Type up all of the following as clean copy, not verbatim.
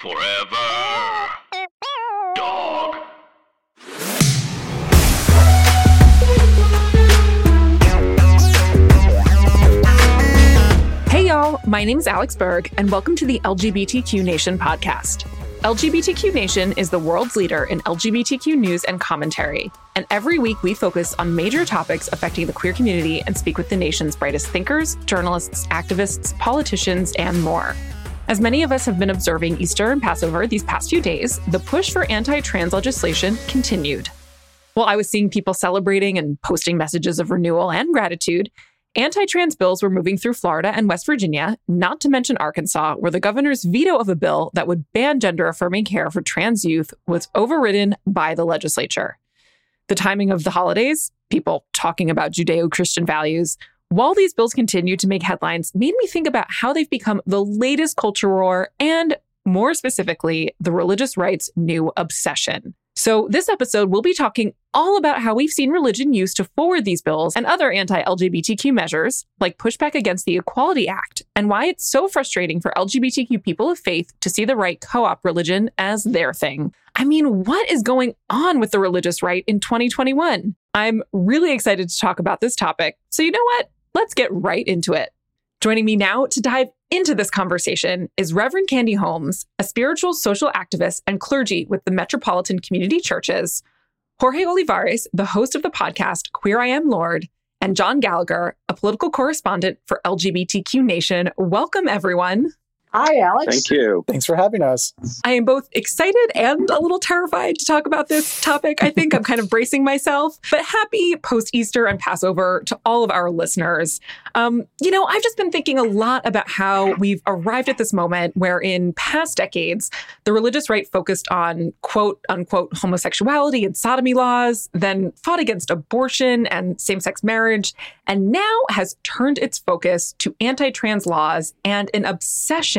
Forever Dog. Hey y'all, my name's Alex Berg and welcome to the LGBTQ Nation podcast. LGBTQ Nation is the world's leader in LGBTQ news and commentary. And every week we focus on major topics affecting the queer community and speak with the nation's brightest thinkers, journalists, activists, politicians, and more. As many of us have been observing Easter and Passover these past few days, the push for anti-trans legislation continued. While I was seeing people celebrating and posting messages of renewal and gratitude, anti-trans bills were moving through Florida and West Virginia, not to mention Arkansas, where the governor's veto of a bill that would ban gender-affirming care for trans youth was overridden by the legislature. The timing of the holidays, people talking about Judeo-Christian values, while these bills continue to make headlines, made me think about how they've become the latest culture war and, more specifically, the religious right's new obsession. So this episode, we'll be talking all about how we've seen religion used to forward these bills and other anti-LGBTQ measures, like pushback against the Equality Act, and why it's so frustrating for LGBTQ people of faith to see the right co-opt religion as their thing. I mean, what is going on with the religious right in 2021? I'm really excited to talk about this topic. So you know what? Let's get right into it. Joining me now to dive into this conversation is Reverend Candy Holmes, a spiritual social activist and clergy with the Metropolitan Community Churches, Jorge Olivares, the host of the podcast Queer I Am Lord, and John Gallagher, a political correspondent for LGBTQ Nation. Welcome, everyone. Hi, Alex. Thank you. Thanks for having us. I am both excited and a little terrified to talk about this topic. I think I'm kind of bracing myself, but happy post-Easter and Passover to all of our listeners. I've just been thinking a lot about how we've arrived at this moment where in past decades, the religious right focused on quote unquote homosexuality and sodomy laws, then fought against abortion and same-sex marriage, and now has turned its focus to anti-trans laws and an obsession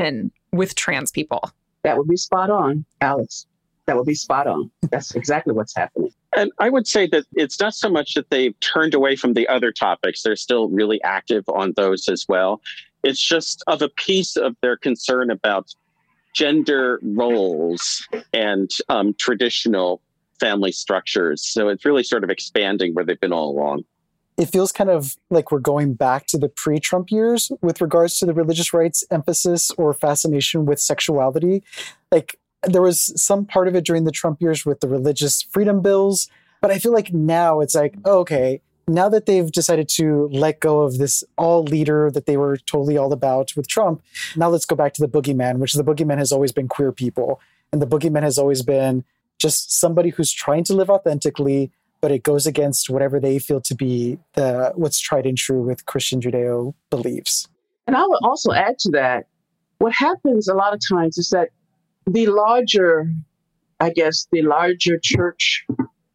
with trans people. That would be spot on, Alex. That would be spot on. That's exactly what's happening. And I would say that it's not so much that they've turned away from the other topics. They're still really active on those as well. It's just of a piece of their concern about gender roles and traditional family structures. So it's really sort of expanding where they've been all along. It feels kind of like we're going back to the pre-Trump years with regards to the religious right's emphasis or fascination with sexuality. Like there was some part of it during the Trump years with the religious freedom bills, but I feel like now it's like, okay, now that they've decided to let go of this all leader that they were totally all about with Trump, now let's go back to the boogeyman, which the boogeyman has always been queer people. And the boogeyman has always been just somebody who's trying to live authentically, but it goes against whatever they feel to be what's tried and true with Christian Judeo beliefs. And I would also add to that, what happens a lot of times is that the larger church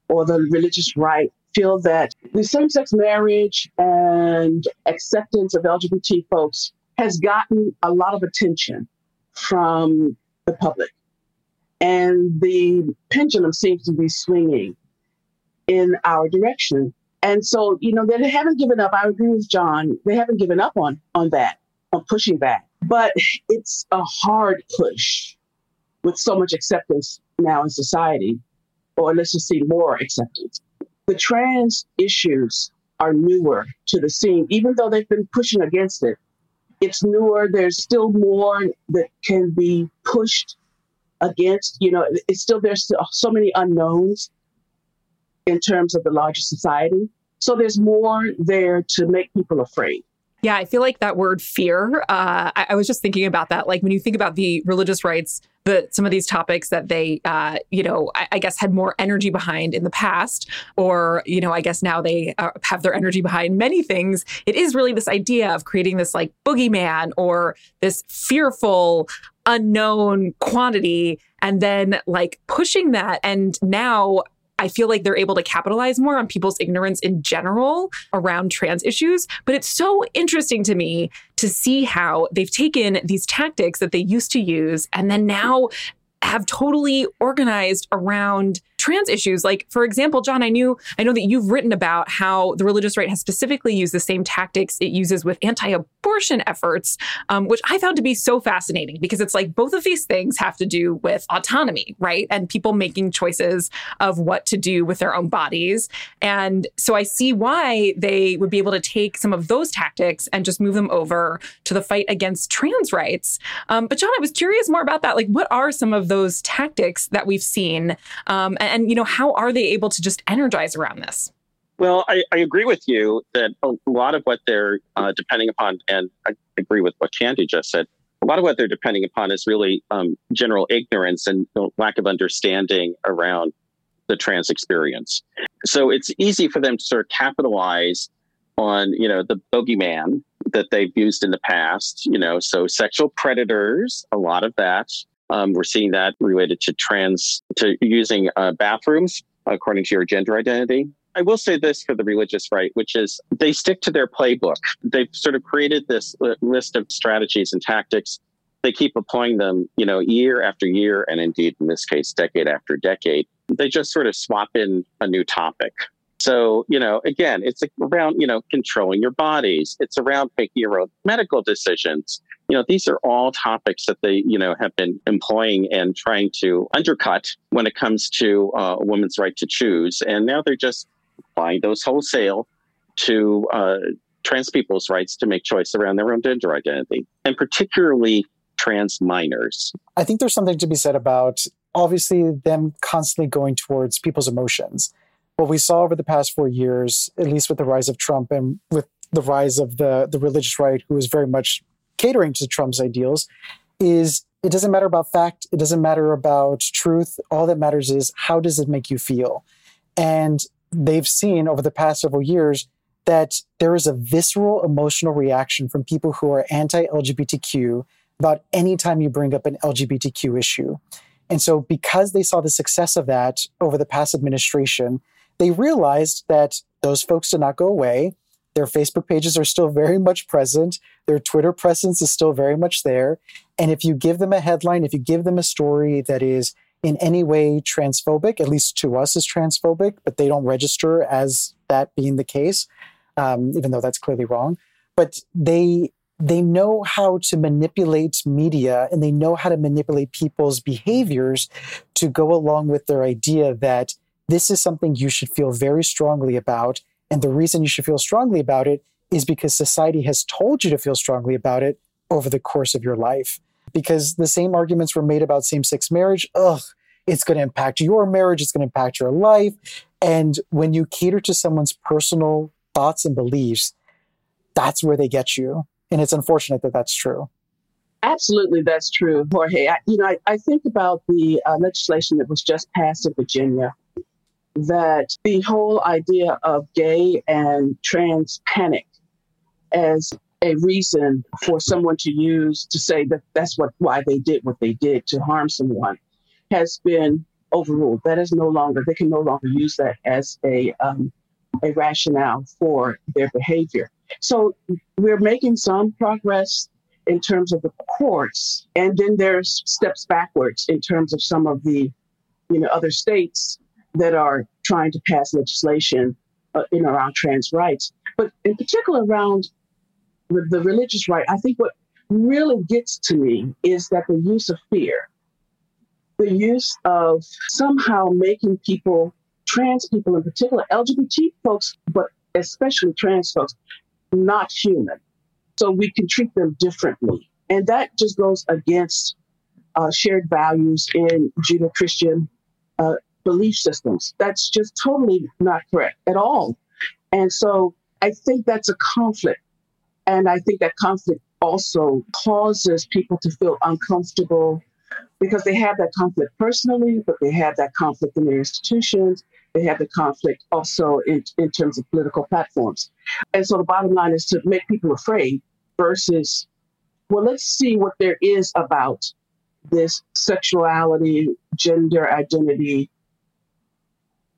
or the religious right feel that the same-sex marriage and acceptance of LGBT folks has gotten a lot of attention from the public. And the pendulum seems to be swinging in our direction. And so, they haven't given up. I agree with John. They haven't given up on that, on pushing back. But it's a hard push with so much acceptance now in society, or let's just see more acceptance. The trans issues are newer to the scene. Even though they've been pushing against it, it's newer. There's still more that can be pushed against. There's so many unknowns in terms of the larger society. So there's more there to make people afraid. Yeah, I feel like that word fear, I was just thinking about that. Like when you think about the religious rights, some of these topics that they, I guess had more energy behind in the past, or, I guess now they have their energy behind many things. It is really this idea of creating this like boogeyman or this fearful unknown quantity and then like pushing that. And now I feel like they're able to capitalize more on people's ignorance in general around trans issues. But it's so interesting to me to see how they've taken these tactics that they used to use and then now have totally organized around trans issues. Like, for example, John, I know that you've written about how the religious right has specifically used the same tactics it uses with anti-abortion efforts, which I found to be so fascinating because it's like both of these things have to do with autonomy, right? And people making choices of what to do with their own bodies. And so I see why they would be able to take some of those tactics and just move them over to the fight against trans rights. But John, I was curious more about that. Like, what are some of those tactics that we've seen? And, you know, how are they able to just energize around this? Well, I agree with you that a lot of what they're depending upon, and I agree with what Candy just said, a lot of what they're depending upon is really general ignorance and lack of understanding around the trans experience. So it's easy for them to sort of capitalize on, you know, the bogeyman that they've used in the past, you know, so sexual predators, a lot of that. We're seeing that related to using bathrooms according to your gender identity. I will say this for the religious right, which is they stick to their playbook. They've sort of created this list of strategies and tactics. They keep applying them, you know, year after year, and indeed, in this case, decade after decade. They just sort of swap in a new topic. So, you know, again, it's around, you know, controlling your bodies. It's around making your own medical decisions. You know, these are all topics that they, you know, have been employing and trying to undercut when it comes to a woman's right to choose. And now they're just applying those wholesale to trans people's rights to make choice around their own gender identity, and particularly trans minors. I think there's something to be said about, obviously, them constantly going towards people's emotions. What we saw over the past 4 years, at least with the rise of Trump and with the rise of the religious right, who is very much catering to Trump's ideals, is it doesn't matter about fact. It doesn't matter about truth. All that matters is how does it make you feel? And they've seen over the past several years that there is a visceral emotional reaction from people who are anti-LGBTQ about any time you bring up an LGBTQ issue. And so because they saw the success of that over the past administration, they realized that those folks did not go away. Their Facebook pages are still very much present. Their Twitter presence is still very much there. And if you give them a headline, if you give them a story that is in any way transphobic, at least to us is transphobic, but they don't register as that being the case, even though that's clearly wrong. But they know how to manipulate media, and they know how to manipulate people's behaviors to go along with their idea that this is something you should feel very strongly about. And the reason you should feel strongly about it is because society has told you to feel strongly about it over the course of your life. Because the same arguments were made about same-sex marriage. Ugh, it's going to impact your marriage. It's going to impact your life. And when you cater to someone's personal thoughts and beliefs, that's where they get you. And it's unfortunate that that's true. Absolutely, that's true, Jorge. I think about the legislation that was just passed in Virginia, that the whole idea of gay and trans panic as a reason for someone to use to say that that's why they did what they did to harm someone has been overruled. That is no longer, they can no longer use that as a rationale for their behavior. So we're making some progress in terms of the courts, and then there's steps backwards in terms of some of the, you know, other states that are trying to pass legislation in around trans rights. But in particular around the religious right, I think what really gets to me is that the use of fear, the use of somehow making people, trans people in particular, LGBT folks, but especially trans folks, not human. So we can treat them differently. And that just goes against shared values in Judeo-Christian belief systems. That's just totally not correct at all. And so I think that's a conflict. And I think that conflict also causes people to feel uncomfortable because they have that conflict personally, but they have that conflict in their institutions. They have the conflict also in terms of political platforms. And so the bottom line is to make people afraid versus, well, let's see what there is about this sexuality, gender identity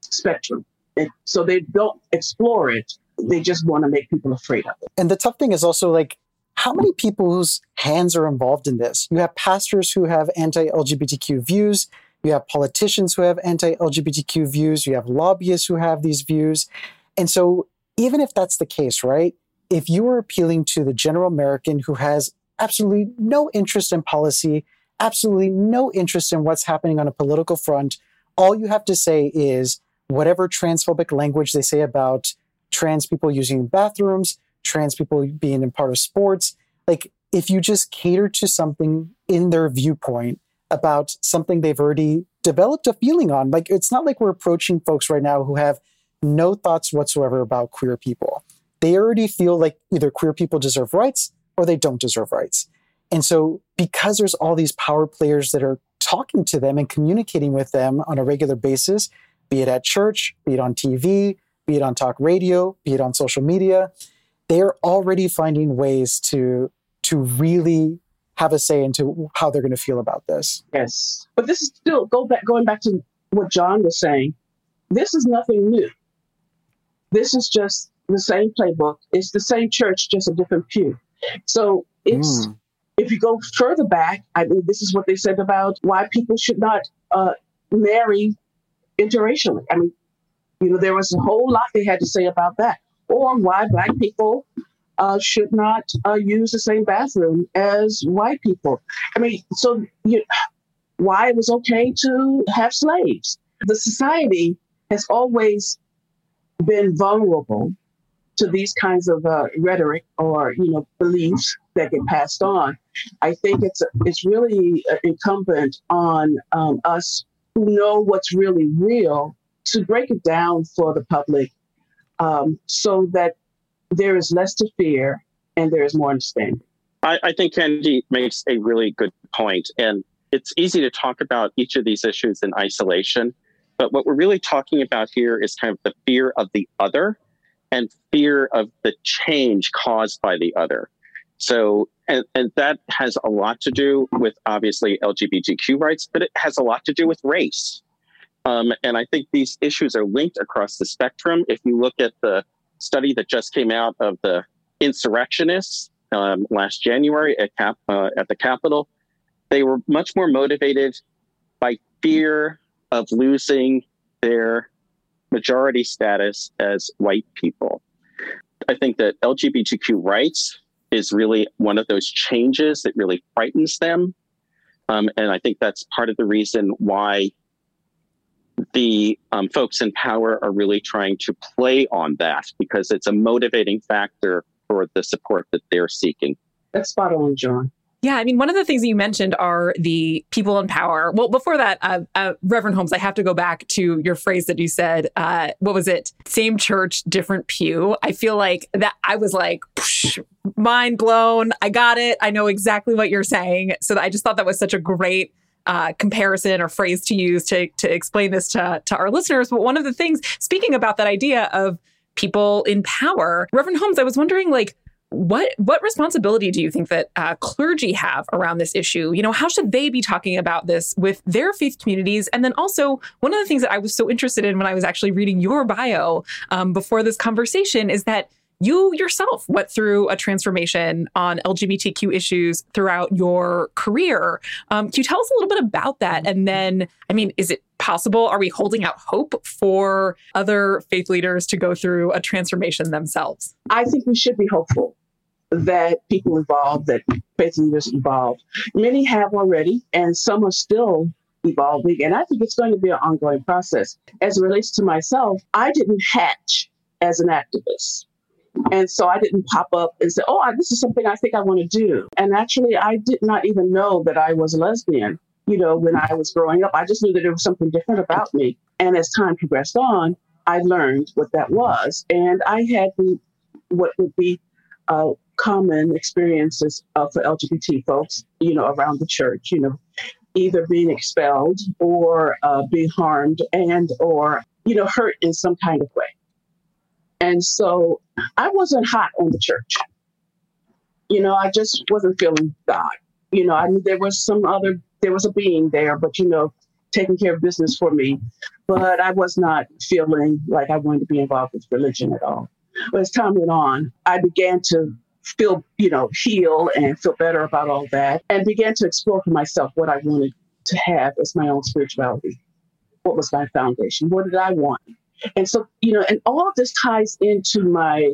spectrum. And so they don't explore it. They just want to make people afraid of it. And the tough thing is also like, How many people whose hands are involved in this? You have pastors who have anti-LGBTQ views. You have politicians who have anti-LGBTQ views. You have lobbyists who have these views. And so even if that's the case, right, if you are appealing to the general American who has absolutely no interest in policy, absolutely no interest in what's happening on a political front, all you have to say is whatever transphobic language they say about trans people using bathrooms, trans people being in part of sports. Like, if you just cater to something in their viewpoint about something they've already developed a feeling on, like, it's not like we're approaching folks right now who have no thoughts whatsoever about queer people. They already feel like either queer people deserve rights or they don't deserve rights. And so because there's all these power players that are talking to them and communicating with them on a regular basis, be it at church, be it on TV, be it on talk radio, be it on social media, they're already finding ways to really have a say into how they're going to feel about this. Yes. But this is still going back to what John was saying. This is nothing new. This is just the same playbook. It's the same church, just a different pew. So it's, if you go further back, I mean, this is what they said about why people should not marry interracially. I mean, you know, there was a whole lot they had to say about that, or why Black people should not use the same bathroom as white people. I mean, so why it was okay to have slaves. The society has always been vulnerable to these kinds of rhetoric or, you know, beliefs that get passed on. I think it's really incumbent on us who know what's really real to break it down for the public so that there is less to fear and there is more understanding. I think Candy makes a really good point. And it's easy to talk about each of these issues in isolation. But what we're really talking about here is kind of the fear of the other and fear of the change caused by the other. So, and that has a lot to do with, obviously, LGBTQ rights, but it has a lot to do with race. And I think these issues are linked across the spectrum. If you look at the study that just came out of the insurrectionists last January at the Capitol, they were much more motivated by fear of losing their majority status as white people. I think that LGBTQ rights is really one of those changes that really frightens them. And I think that's part of the reason why the folks in power are really trying to play on that, because it's a motivating factor for the support that they're seeking. That's spot on, John. Yeah, I mean, one of the things that you mentioned are the people in power. Well, before that, Reverend Holmes, I have to go back to your phrase that you said. What was it? Same church, different pew. I feel like that I was like, mind blown. I got it. I know exactly what you're saying. So I just thought that was such a great comparison or phrase to use to explain this to our listeners. But one of the things, speaking about that idea of people in power, Reverend Holmes, I was wondering, like, what responsibility do you think that clergy have around this issue? You know, how should they be talking about this with their faith communities? And then also, one of the things that I was so interested in when I was actually reading your bio before this conversation is that you yourself went through a transformation on LGBTQ issues throughout your career. Can you tell us a little bit about that? And then, I mean, is it possible? Are we holding out hope for other faith leaders to go through a transformation themselves? I think we should be hopeful that people involved, that faith leaders involved, many have already, and some are still evolving. And I think it's going to be an ongoing process. As it relates to myself, I didn't hatch as an activist. And so I didn't pop up and say, oh, this is something I think I want to do. And actually, I did not even know that I was a lesbian. You know, when I was growing up, I just knew that there was something different about me. And as time progressed on, I learned what that was. And I had what would be common experiences for LGBT folks, you know, around the church, you know, either being expelled or being harmed and or, you know, hurt in some kind of way. And so I wasn't hot on the church. You know, I just wasn't feeling God. You know, I knew there was a being there, but, you know, taking care of business for me. But I was not feeling like I wanted to be involved with religion at all. But as time went on, I began to feel, heal and feel better about all that, and began to explore for myself what I wanted to have as my own spirituality. What was my foundation? What did I want? And so, and all of this ties into my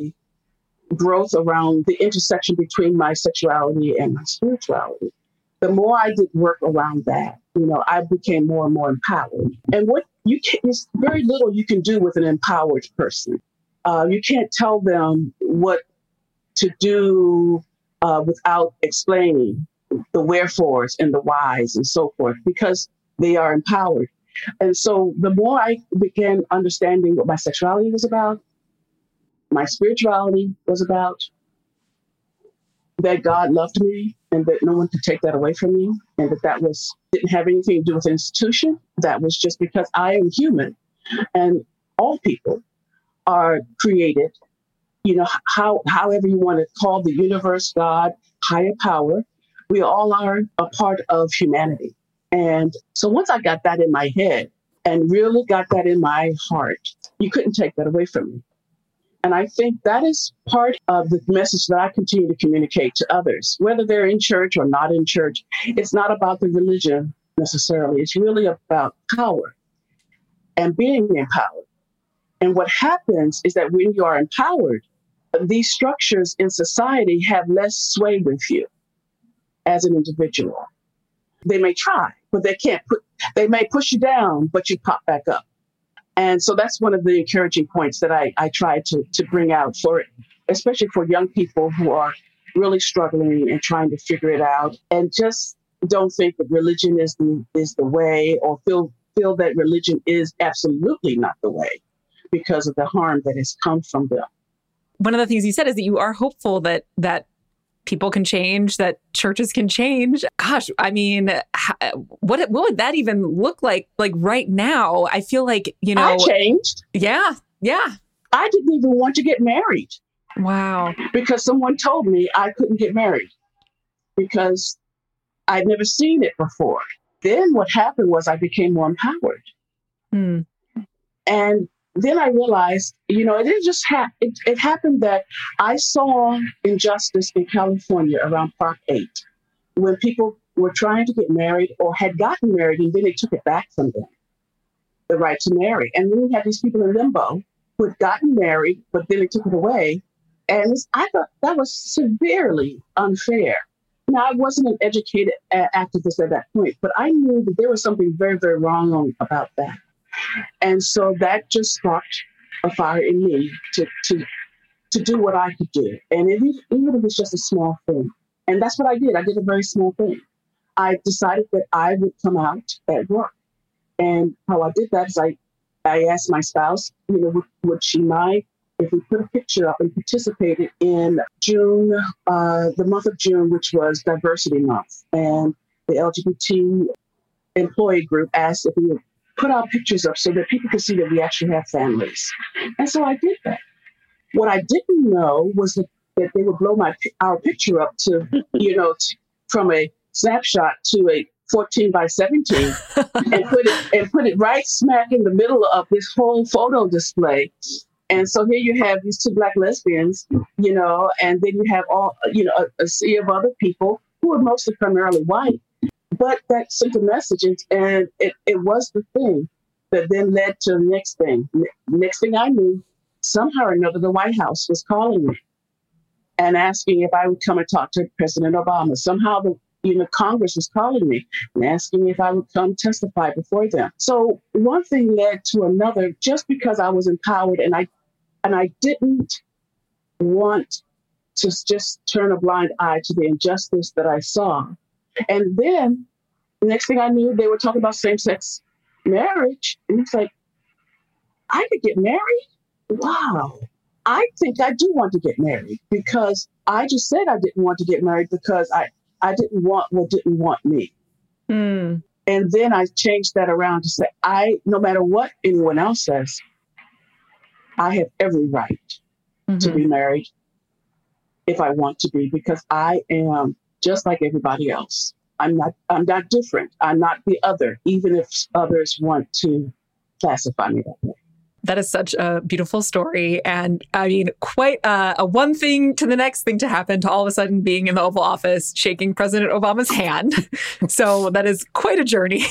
growth around the intersection between my sexuality and my spirituality. The more I did work around that, I became more and more empowered. And what you can, there's very little you can do with an empowered person. You can't tell them what to do without explaining the wherefores and the whys and so forth, because they are empowered. And so the more I began understanding what my sexuality was about, my spirituality was about, that God loved me and that no one could take that away from me, and that was, didn't have anything to do with institution. That was just because I am human and all people are created, however you want to call the universe, God, higher power, we all are a part of humanity. And so once I got that in my head and really got that in my heart, you couldn't take that away from me. And I think that is part of the message that I continue to communicate to others, whether they're in church or not in church. It's not about the religion necessarily. It's really about power and being empowered. And what happens is that when you are empowered, these structures in society have less sway with you as an individual. They may try, but they can't put, they may push you down, but you pop back up. And so that's one of the encouraging points that I try to bring out for, especially for young people who are really struggling and trying to figure it out, and just don't think that religion is the way, or feel that religion is absolutely not the way because of the harm that has come from them. One of the things you said is that you are hopeful that people can change, that churches can change. Gosh, I mean, what would that even look like? Like right now, I feel like, I changed. Yeah. I didn't even want to get married. Wow. Because someone told me I couldn't get married because I'd never seen it before. Then what happened was I became more empowered. Mm. And then I realized, it didn't just happen. It happened that I saw injustice in California around Prop 8 when people were trying to get married or had gotten married, and then they took it back from them, the right to marry. And then we had these people in limbo who had gotten married, but then they took it away. And I thought that was severely unfair. Now, I wasn't an educated activist at that point, but I knew that there was something very, very wrong about that. And so that just sparked a fire in me to do what I could do. And even if it's just a small thing. And that's what I did. I did a very small thing. I decided that I would come out at work. And how I did that is I asked my spouse, would she mind if we put a picture up, and participated in June, the month of June, which was Diversity Month. And the LGBT employee group asked if we would put our pictures up so that people could see that we actually have families. And so I did that. What I didn't know was that they would blow our picture up to, from a snapshot to a 14 by 17 and put it right smack in the middle of this whole photo display. And so here you have these two Black lesbians, and then you have all, a sea of other people who are mostly primarily white. But that sent a message, and it was the thing that then led to the next thing. Next thing I knew, somehow or another, the White House was calling me and asking if I would come and talk to President Obama. Somehow, Congress was calling me and asking me if I would come testify before them. So one thing led to another, just because I was empowered, and I didn't want to just turn a blind eye to the injustice that I saw. And then the next thing I knew, they were talking about same-sex marriage. And it's like, I could get married? Wow. I think I do want to get married, because I just said I didn't want to get married because I didn't want what didn't want me. Mm. And then I changed that around to say, no matter what anyone else says, I have every right to be married if I want to be, because I am just like everybody else. I'm not different. I'm not the other, even if others want to classify me that way. That is such a beautiful story. And I mean, quite a one thing to the next thing to happen to all of a sudden being in the Oval Office, shaking President Obama's hand. So that is quite a journey.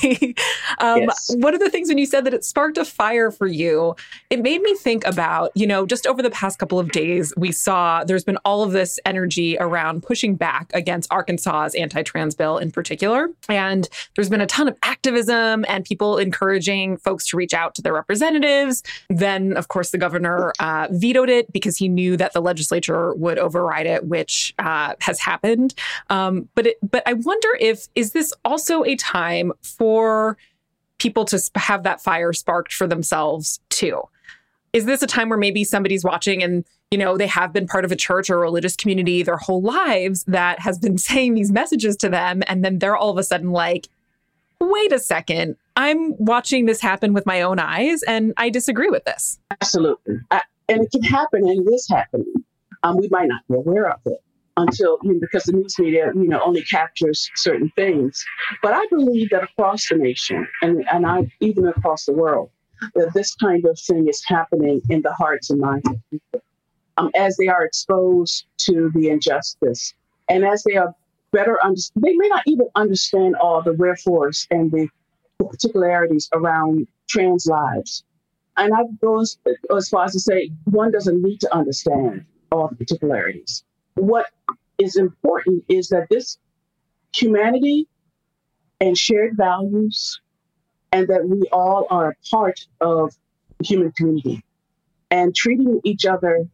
Yes. One of the things when you said that it sparked a fire for you, it made me think about, you know, just over the past couple of days, we saw there's been all of this energy around pushing back against Arkansas's anti-trans bill in particular. And there's been a ton of activism and people encouraging folks to reach out to their representatives. Then, of course, the governor vetoed it because he knew that the legislature would override it, which has happened. But I wonder if, is this also a time for people to have that fire sparked for themselves, too? Is this a time where maybe somebody's watching and, you know, they have been part of a church or a religious community their whole lives that has been saying these messages to them, and then they're all of a sudden like, wait a second, I'm watching this happen with my own eyes, and I disagree with this. Absolutely. And it can happen, and it is happening. We might not be aware of it until, you know, because the news media, you know, only captures certain things. But I believe that across the nation, and even across the world, that this kind of thing is happening in the hearts and minds of people, as they are exposed to the injustice, and as they are better understand. They may not even understand all the wherefores and the particularities around trans lives. And I go as far as to say, one doesn't need to understand all the particularities. What is important is that this humanity and shared values, and that we all are a part of the human community and treating each other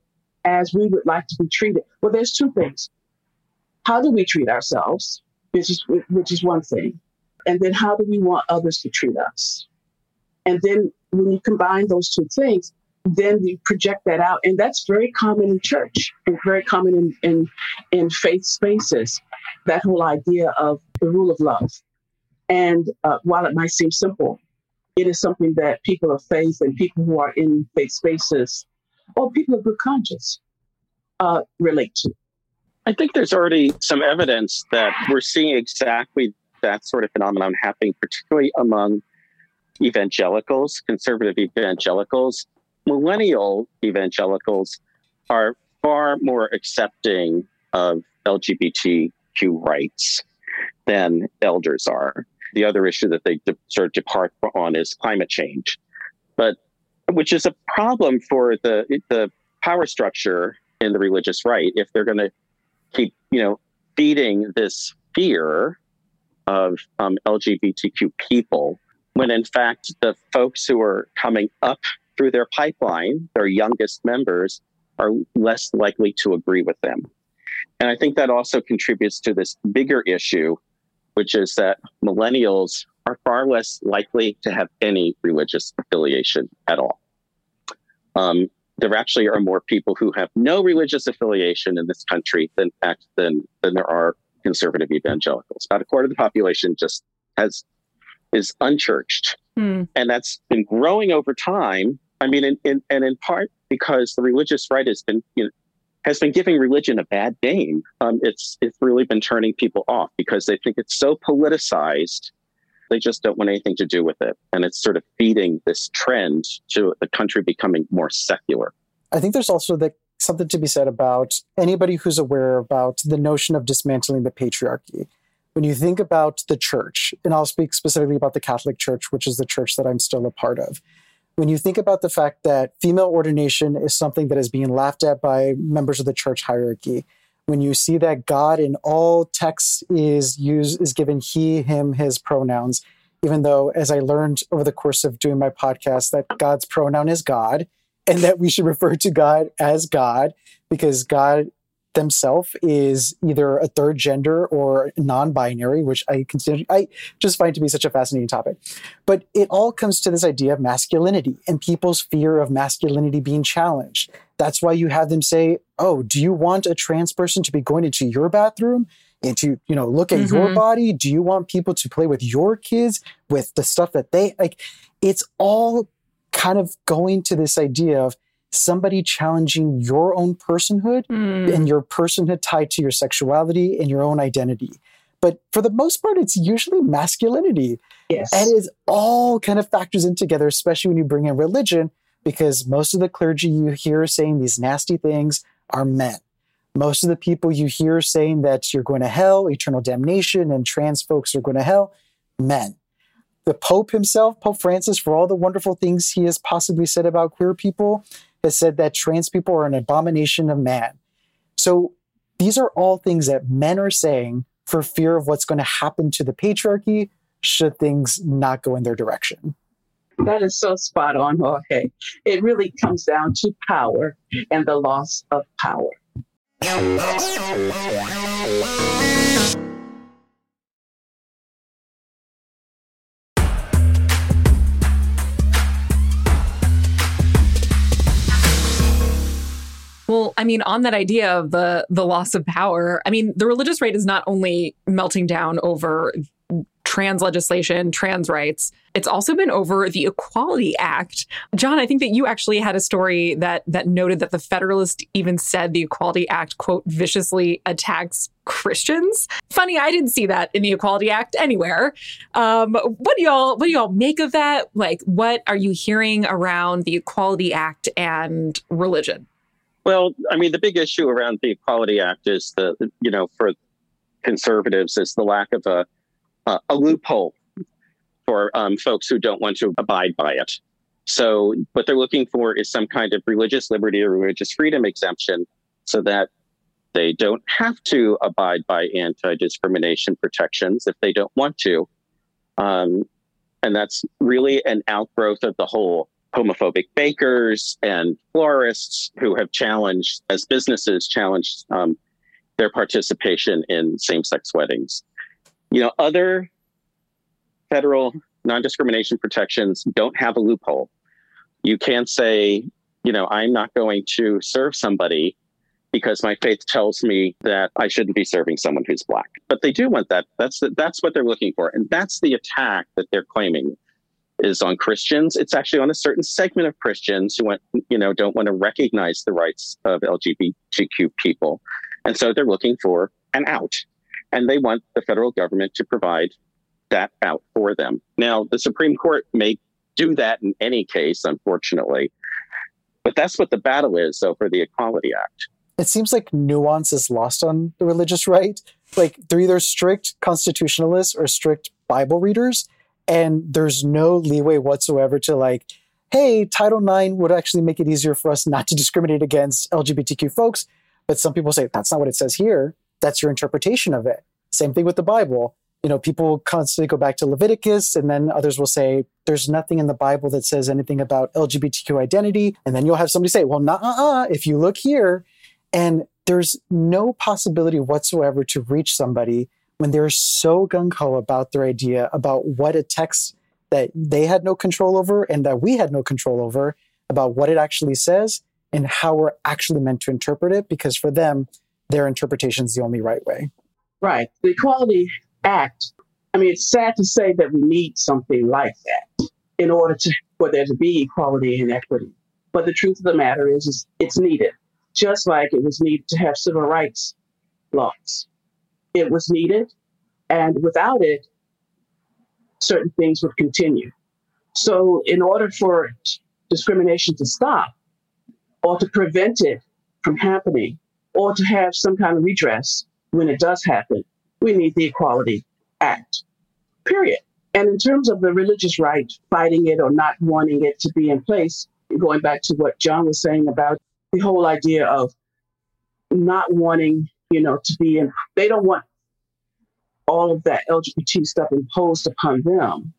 as we would like to be treated. Well, there's two things. How do we treat ourselves, which is one thing, and then how do we want others to treat us? And then when you combine those two things, then you project that out. And that's very common in church and very common in faith spaces, that whole idea of the rule of love. And while it might seem simple, it is something that people of faith and people who are in faith spaces or people of good conscience relate to. I think there's already some evidence that we're seeing exactly that sort of phenomenon happening, particularly among evangelicals, conservative evangelicals. Millennial evangelicals are far more accepting of LGBTQ rights than elders are. The other issue that they sort of depart on is climate change, but which is a problem for the power structure in the religious right if they're going to keep, you know, feeding this fear of LGBTQ people, when in fact the folks who are coming up through their pipeline, their youngest members, are less likely to agree with them. And I think that also contributes to this bigger issue, which is that millennials are far less likely to have any religious affiliation at all. There actually are more people who have no religious affiliation in this country than there are conservative evangelicals. About a quarter of the population just is unchurched. Mm. And that's been growing over time. I mean, in part because the religious right has been giving religion a bad name. It's really been turning people off because they think it's so politicized. They just don't want anything to do with it. And it's sort of feeding this trend to the country becoming more secular. I think there's also something to be said about anybody who's aware about the notion of dismantling the patriarchy. When you think about the church, and I'll speak specifically about the Catholic Church, which is the church that I'm still a part of. When you think about the fact that female ordination is something that is being laughed at by members of the church hierarchy, when you see that God in all texts is given he, him, his pronouns, even though, as I learned over the course of doing my podcast, that God's pronoun is God, and that we should refer to God as God, because God himself is either a third gender or non-binary, which I just find to be such a fascinating topic. But it all comes to this idea of masculinity and people's fear of masculinity being challenged. That's why you have them say, oh, do you want a trans person to be going into your bathroom and to, you know, look at mm-hmm. your body? Do you want people to play with your kids with the stuff that they like? It's all kind of going to this idea of somebody challenging your own personhood and your personhood tied to your sexuality and your own identity. But for the most part, it's usually masculinity. Yes. And it all kind of factors in together, especially when you bring in religion, because most of the clergy you hear saying these nasty things are men. Most of the people you hear saying that you're going to hell, eternal damnation, and trans folks are going to hell, men. The Pope himself, Pope Francis, for all the wonderful things he has possibly said about queer people, has said that trans people are an abomination of man. So these are all things that men are saying for fear of what's going to happen to the patriarchy should things not go in their direction. That is so spot on, Jorge. It really comes down to power and the loss of power. Well, I mean, on that idea of the loss of power, I mean, the religious right is not only melting down over trans legislation, trans rights. It's also been over the Equality Act. John, I think that you actually had a story that noted that the Federalist even said the Equality Act, quote, viciously attacks Christians. Funny, I didn't see that in the Equality Act anywhere. What do y'all make of that? Like, what are you hearing around the Equality Act and religion? Well, I mean, the big issue around the Equality Act is for conservatives is the lack of a loophole for folks who don't want to abide by it. So what they're looking for is some kind of religious liberty or religious freedom exemption so that they don't have to abide by anti-discrimination protections if they don't want to. And that's really an outgrowth of the whole homophobic bakers and florists who have challenged their participation in same-sex weddings. You know, other federal non-discrimination protections don't have a loophole. You can't say, I'm not going to serve somebody because my faith tells me that I shouldn't be serving someone who's Black. But they do want that. That's what they're looking for. And that's the attack that they're claiming is on Christians. It's actually on a certain segment of Christians who don't want to recognize the rights of LGBTQ people. And so they're looking for an out. And they want the federal government to provide that out for them. Now, the Supreme Court may do that in any case, unfortunately. But that's what the battle is over the Equality Act. It seems like nuance is lost on the religious right. Like, they're either strict constitutionalists or strict Bible readers. And there's no leeway whatsoever to like, hey, Title IX would actually make it easier for us not to discriminate against LGBTQ folks. But some people say, that's not what it says here. That's your interpretation of it. Same thing with the Bible. People constantly go back to Leviticus, and then others will say, there's nothing in the Bible that says anything about LGBTQ identity. And then you'll have somebody say, well, if you look here. And there's no possibility whatsoever to reach somebody when they're so gung-ho about their idea, about what a text that they had no control over and that we had no control over, about what it actually says and how we're actually meant to interpret it, because for them, their interpretation is the only right way. Right. The Equality Act, I mean, it's sad to say that we need something like that in order for there to be equality and equity. But the truth of the matter is it's needed, just like it was needed to have civil rights laws. It was needed, and without it, certain things would continue. So in order for discrimination to stop or to prevent it from happening, or to have some kind of redress when it does happen, we need the Equality Act, period. And in terms of the religious right, fighting it or not wanting it to be in place, going back to what John was saying about the whole idea of not wanting, to be in, they don't want all of that LGBT stuff imposed upon them.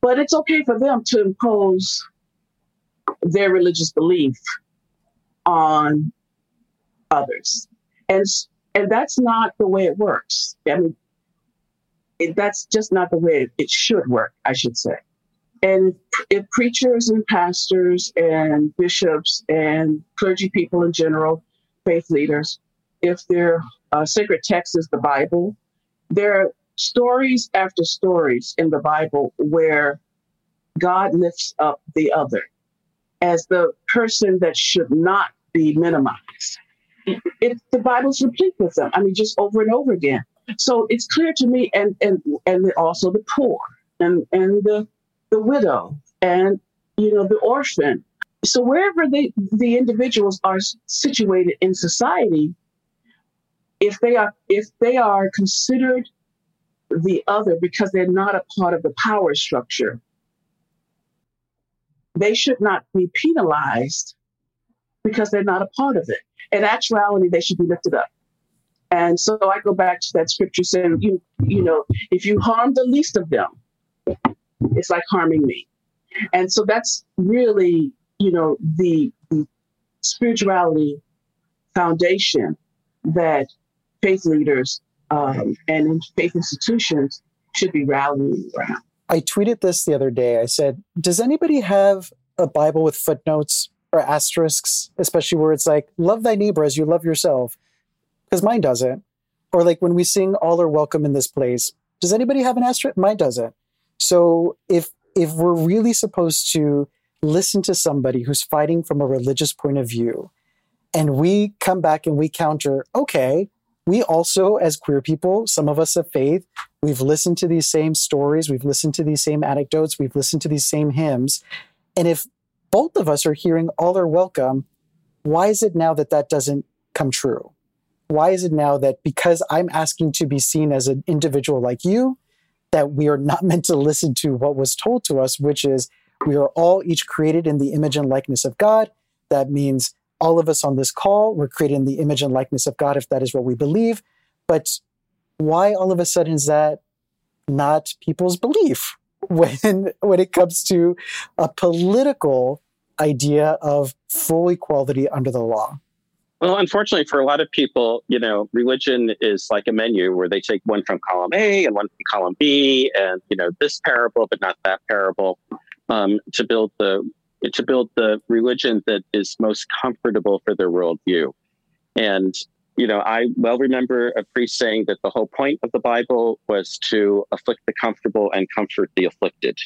But it's okay for them to impose their religious belief on others. And that's not the way it works. I mean, that's just not the way it should work, I should say. And if preachers and pastors and bishops and clergy people in general, faith leaders, if their sacred text is the Bible, there are stories after stories in the Bible where God lifts up the other as the person that should not be minimized. The Bible's replete with them. I mean, just over and over again. So it's clear to me, and also the poor and the widow and the orphan So wherever the individuals are situated in society, if they are considered the other because they're not a part of the power structure, they should not be penalized because they're not a part of it. In actuality, they should be lifted up. And so I go back to that scripture saying, you know, if you harm the least of them, it's like harming me. And so that's really, you know, the spirituality foundation that faith leaders and faith institutions should be rallying around. I tweeted this the other day. I said, does anybody have a Bible with footnotes or asterisks, especially where it's like, love thy neighbor as you love yourself? Because mine doesn't. Or like when we sing all are welcome in this place, does anybody have an asterisk? Mine doesn't. So if we're really supposed to listen to somebody who's fighting from a religious point of view, and we come back and we counter, okay, we also as queer people, some of us have faith, we've listened to these same stories, we've listened to these same anecdotes, we've listened to these same hymns. And if both of us are hearing all are welcome, why is it now that doesn't come true? Why is it now that because I'm asking to be seen as an individual like you, that we are not meant to listen to what was told to us, which is we are all each created in the image and likeness of God. That means all of us on this call, we're created in the image and likeness of God, if that is what we believe. But why all of a sudden is that not people's belief when it comes to a political idea of full equality under the law? Well, unfortunately, for a lot of people, you know, religion is like a menu where they take one from column A and one from column B, and you know, this parable but not that parable, to build the religion that is most comfortable for their worldview. And you know, I well remember a priest saying that the whole point of the Bible was to afflict the comfortable and comfort the afflicted.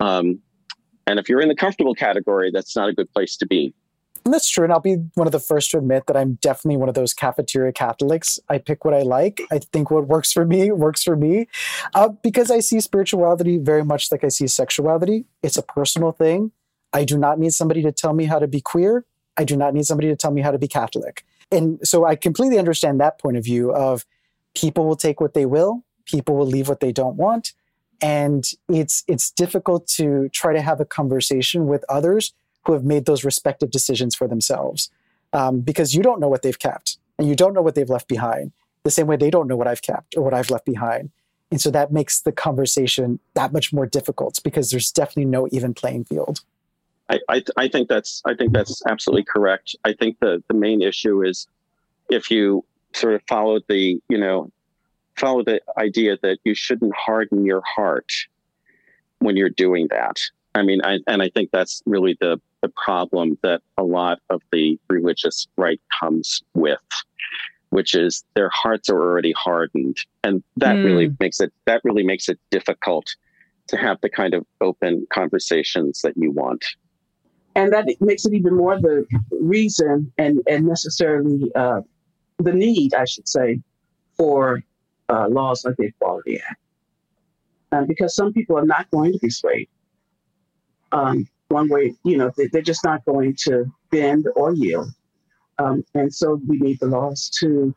And if you're in the comfortable category, that's not a good place to be. And that's true. And I'll be one of the first to admit that I'm definitely one of those cafeteria Catholics. I pick what I like. I think what works for me. Because I see spirituality very much like I see sexuality. It's a personal thing. I do not need somebody to tell me how to be queer. I do not need somebody to tell me how to be Catholic. And so I completely understand that point of view of people will take what they will. People will leave what they don't want. And it's difficult to try to have a conversation with others who have made those respective decisions for themselves. Because you don't know what they've kept and you don't know what they've left behind, the same way they don't know what I've kept or what I've left behind. And so that makes the conversation that much more difficult because there's definitely no even playing field. I think that's absolutely correct. I think the main issue is if you sort of follow the idea that you shouldn't harden your heart when you're doing that. I mean, I think that's really the problem that a lot of the religious right comes with, which is their hearts are already hardened. And that really makes it difficult to have the kind of open conversations that you want. And that makes it even more the reason and necessarily the need, I should say, for laws like the Equality Act. Because some people are not going to be swayed. One way, you know, they're just not going to bend or yield. And so we need the laws to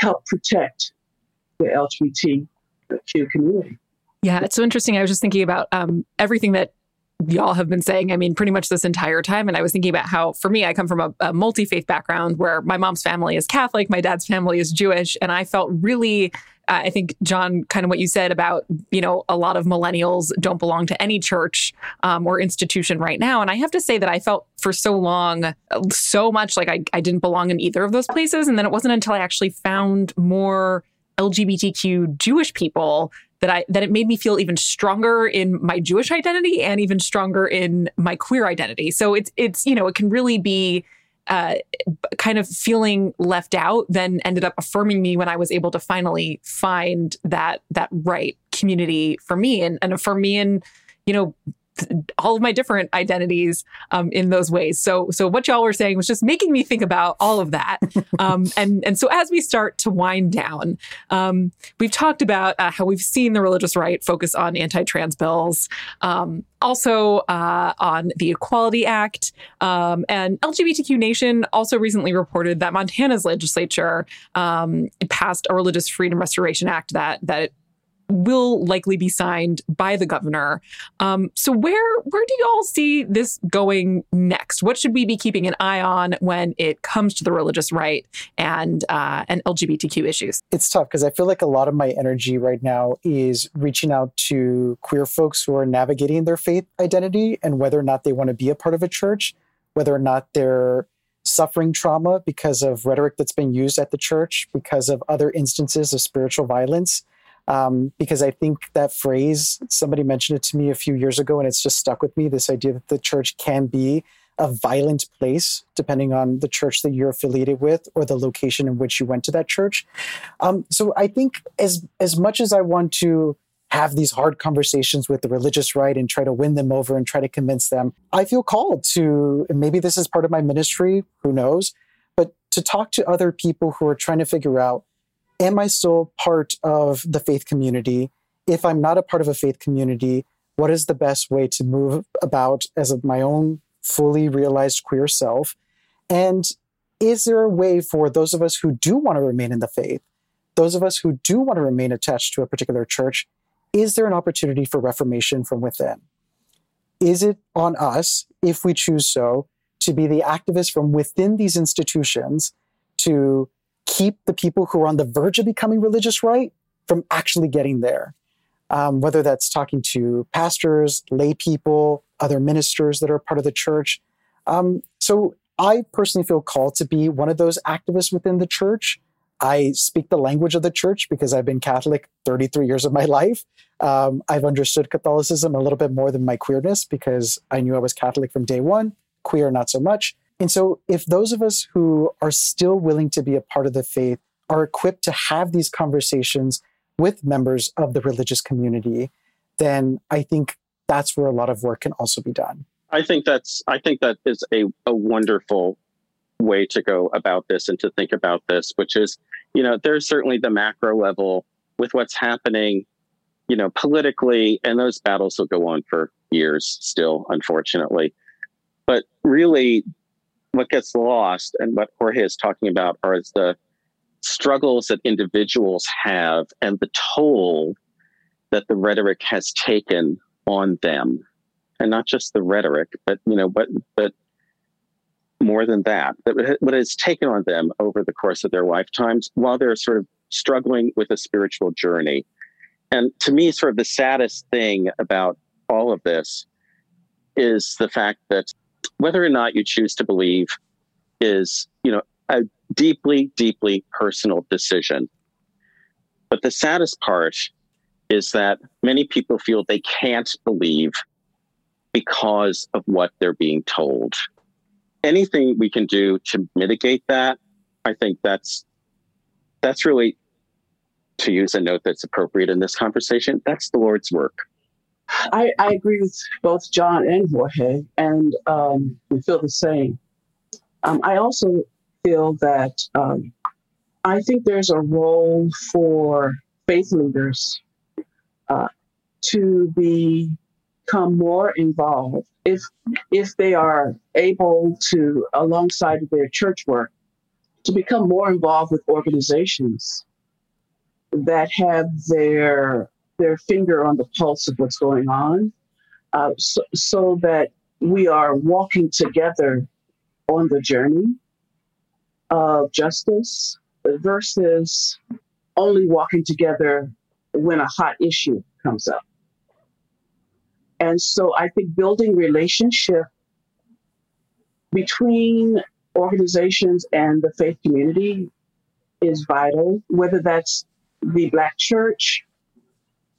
help protect the LGBTQ community. Yeah, it's so interesting. I was just thinking about everything that y'all have been saying, I mean, pretty much this entire time. And I was thinking about how, for me, I come from a multi-faith background where my mom's family is Catholic, my dad's family is Jewish. And I felt really, I think, John, kind of what you said about, you know, a lot of millennials don't belong to any church or institution right now. And I have to say that I felt for so long, so much like I didn't belong in either of those places. And then it wasn't until I actually found more LGBTQ Jewish people that it made me feel even stronger in my Jewish identity and even stronger in my queer identity. So it's you know, it can really be kind of feeling left out then ended up affirming me when I was able to finally find that right community for me and affirm me in, you know, all of my different identities in those ways. So what y'all were saying was just making me think about all of that. And so as we start to wind down, we've talked about how we've seen the religious right focus on anti-trans bills, also on the Equality Act. And LGBTQ Nation also recently reported that Montana's legislature passed a Religious Freedom Restoration Act that will likely be signed by the governor. So where do you all see this going next? What should we be keeping an eye on when it comes to the religious right and LGBTQ issues? It's tough because I feel like a lot of my energy right now is reaching out to queer folks who are navigating their faith identity and whether or not they want to be a part of a church, whether or not they're suffering trauma because of rhetoric that's been used at the church, because of other instances of spiritual violence. Because I think that phrase, somebody mentioned it to me a few years ago, and it's just stuck with me, this idea that the church can be a violent place, depending on the church that you're affiliated with or the location in which you went to that church. So I think as much as I want to have these hard conversations with the religious right and try to win them over and try to convince them, I feel called to, and maybe this is part of my ministry, who knows, but to talk to other people who are trying to figure out, am I still part of the faith community? If I'm not a part of a faith community, what is the best way to move about as of my own fully realized queer self? And is there a way for those of us who do want to remain in the faith, those of us who do want to remain attached to a particular church, is there an opportunity for reformation from within? Is it on us, if we choose so, to be the activists from within these institutions to keep the people who are on the verge of becoming religious right from actually getting there? Whether that's talking to pastors, lay people, other ministers that are part of the church. So I personally feel called to be one of those activists within the church. I speak the language of the church because I've been Catholic 33 years of my life. I've understood Catholicism a little bit more than my queerness because I knew I was Catholic from day one, queer not so much. And so if those of us who are still willing to be a part of the faith are equipped to have these conversations with members of the religious community, then I think that's where a lot of work can also be done. I think that is a wonderful way to go about this and to think about this, which is, you know, there's certainly the macro level with what's happening, you know, politically, and those battles will go on for years still, unfortunately. But really, what gets lost and what Jorge is talking about are the struggles that individuals have and the toll that the rhetoric has taken on them. And not just the rhetoric, but, you know, but more than that, what it's taken on them over the course of their lifetimes while they're sort of struggling with a spiritual journey. And to me, sort of the saddest thing about all of this is the fact that whether or not you choose to believe is, you know, a deeply, deeply personal decision. But the saddest part is that many people feel they can't believe because of what they're being told. Anything we can do to mitigate that, I think that's really, to use a note that's appropriate in this conversation, that's the Lord's work. I agree with both John and Jorge, and we feel the same. I also feel that I think there's a role for faith leaders to become more involved if they are able to, alongside their church work, to become more involved with organizations that have their finger on the pulse of what's going on, so that we are walking together on the journey of justice versus only walking together when a hot issue comes up. And so I think building relationship between organizations and the faith community is vital, whether that's the Black church,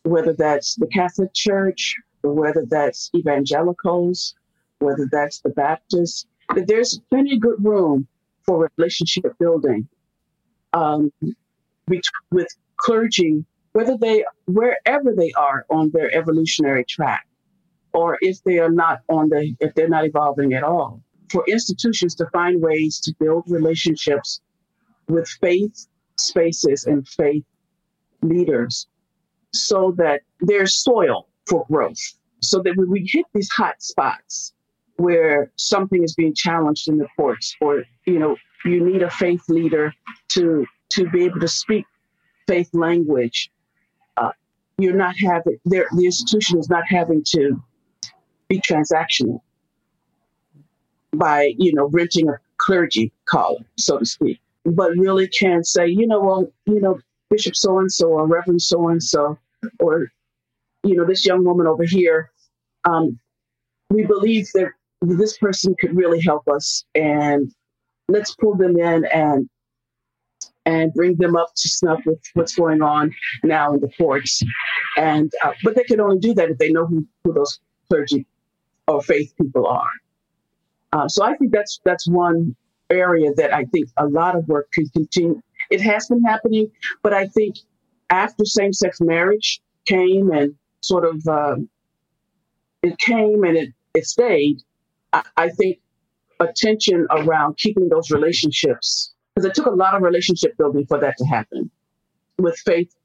whether that's the Catholic Church, whether that's evangelicals, whether that's the Baptists, that there's plenty of good room for relationship building with clergy, wherever they are on their evolutionary track or if they are not if they're not evolving at all. For institutions to find ways to build relationships with faith spaces and faith leaders so that there's soil for growth, so that when we hit these hot spots where something is being challenged in the courts, or, you know, you need a faith leader to be able to speak faith language, the institution is not having to be transactional by, you know, renting a clergy collar, so to speak, but really can say, Bishop so-and-so or Reverend so-and-so, or, this young woman over here, we believe that this person could really help us, and let's pull them in and bring them up to snuff with what's going on now in the courts. And but they can only do that if they know who those clergy or faith people are. So I think that's one area that I think a lot of work can continue. It has been happening, but I think after same-sex marriage came and sort of it came and it stayed, I think attention around keeping those relationships, because it took a lot of relationship building for that to happen with faith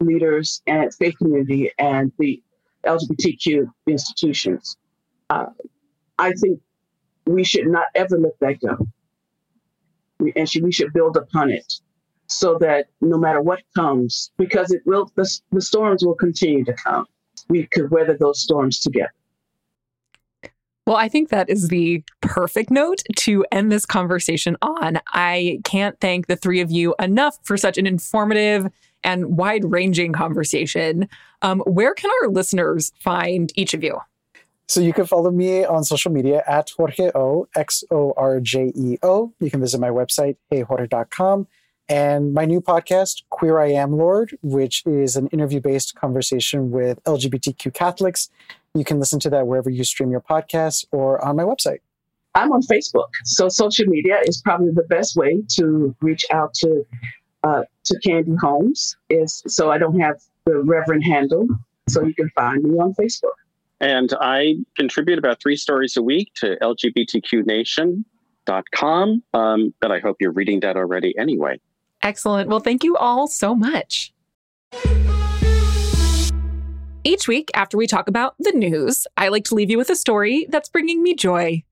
leaders and faith community and the LGBTQ institutions. I think we should not ever let that go. We should build upon it so that no matter what comes, because it will, the storms will continue to come. We could weather those storms together. Well, I think that is the perfect note to end this conversation on. I can't thank the three of you enough for such an informative and wide-ranging conversation. Where can our listeners find each of you? So you can follow me on social media at Jorge O, XORJEO. You can visit my website, heyjorge.com. And my new podcast, Queer I Am Lord, which is an interview-based conversation with LGBTQ Catholics. You can listen to that wherever you stream your podcasts or on my website. I'm on Facebook. So social media is probably the best way to reach out to Candy Holmes. So I don't have the Reverend handle. So you can find me on Facebook. And I contribute about 3 stories a week to LGBTQNation.com. But I hope you're reading that already anyway. Excellent. Well, thank you all so much. Each week, after we talk about the news, I like to leave you with a story that's bringing me joy.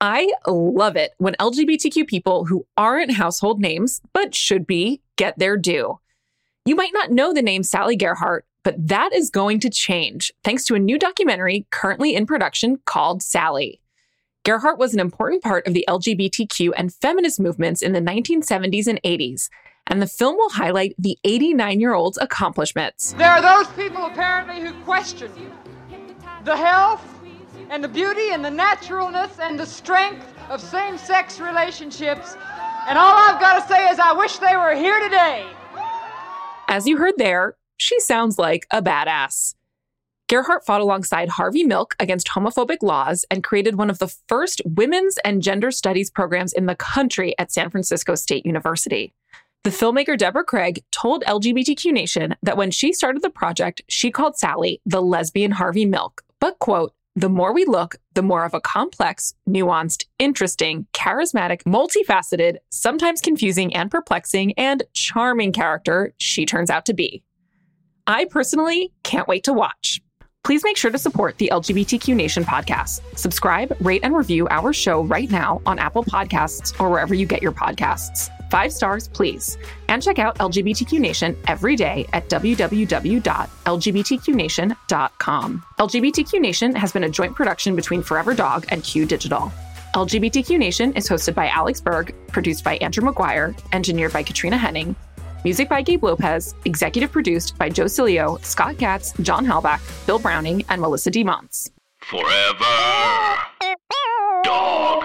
I love it when LGBTQ people who aren't household names, but should be, get their due. You might not know the name Sally Gearhart, but that is going to change thanks to a new documentary currently in production called Sally. Gearhart was an important part of the LGBTQ and feminist movements in the 1970s and 80s, and the film will highlight the 89-year-old's accomplishments. There are those people apparently who question the health and the beauty and the naturalness and the strength of same-sex relationships, and all I've got to say is I wish they were here today. As you heard there, she sounds like a badass. Gearhart fought alongside Harvey Milk against homophobic laws and created one of the first women's and gender studies programs in the country at San Francisco State University. The filmmaker Deborah Craig told LGBTQ Nation that when she started the project, she called Sally the lesbian Harvey Milk. But, quote, the more we look, the more of a complex, nuanced, interesting, charismatic, multifaceted, sometimes confusing and perplexing, and charming character she turns out to be. I personally can't wait to watch. Please make sure to support the LGBTQ Nation podcast. Subscribe, rate, and review our show right now on Apple Podcasts or wherever you get your podcasts. 5 stars, please. And check out LGBTQ Nation every day at www.lgbtqnation.com. LGBTQ Nation has been a joint production between Forever Dog and Q Digital. LGBTQ Nation is hosted by Alex Berg, produced by Andrew McGuire, engineered by Katrina Henning, music by Gabe Lopez, executive produced by Joe Cilio, Scott Katz, John Halbach, Bill Browning, and Melissa Demonts. Forever Dog.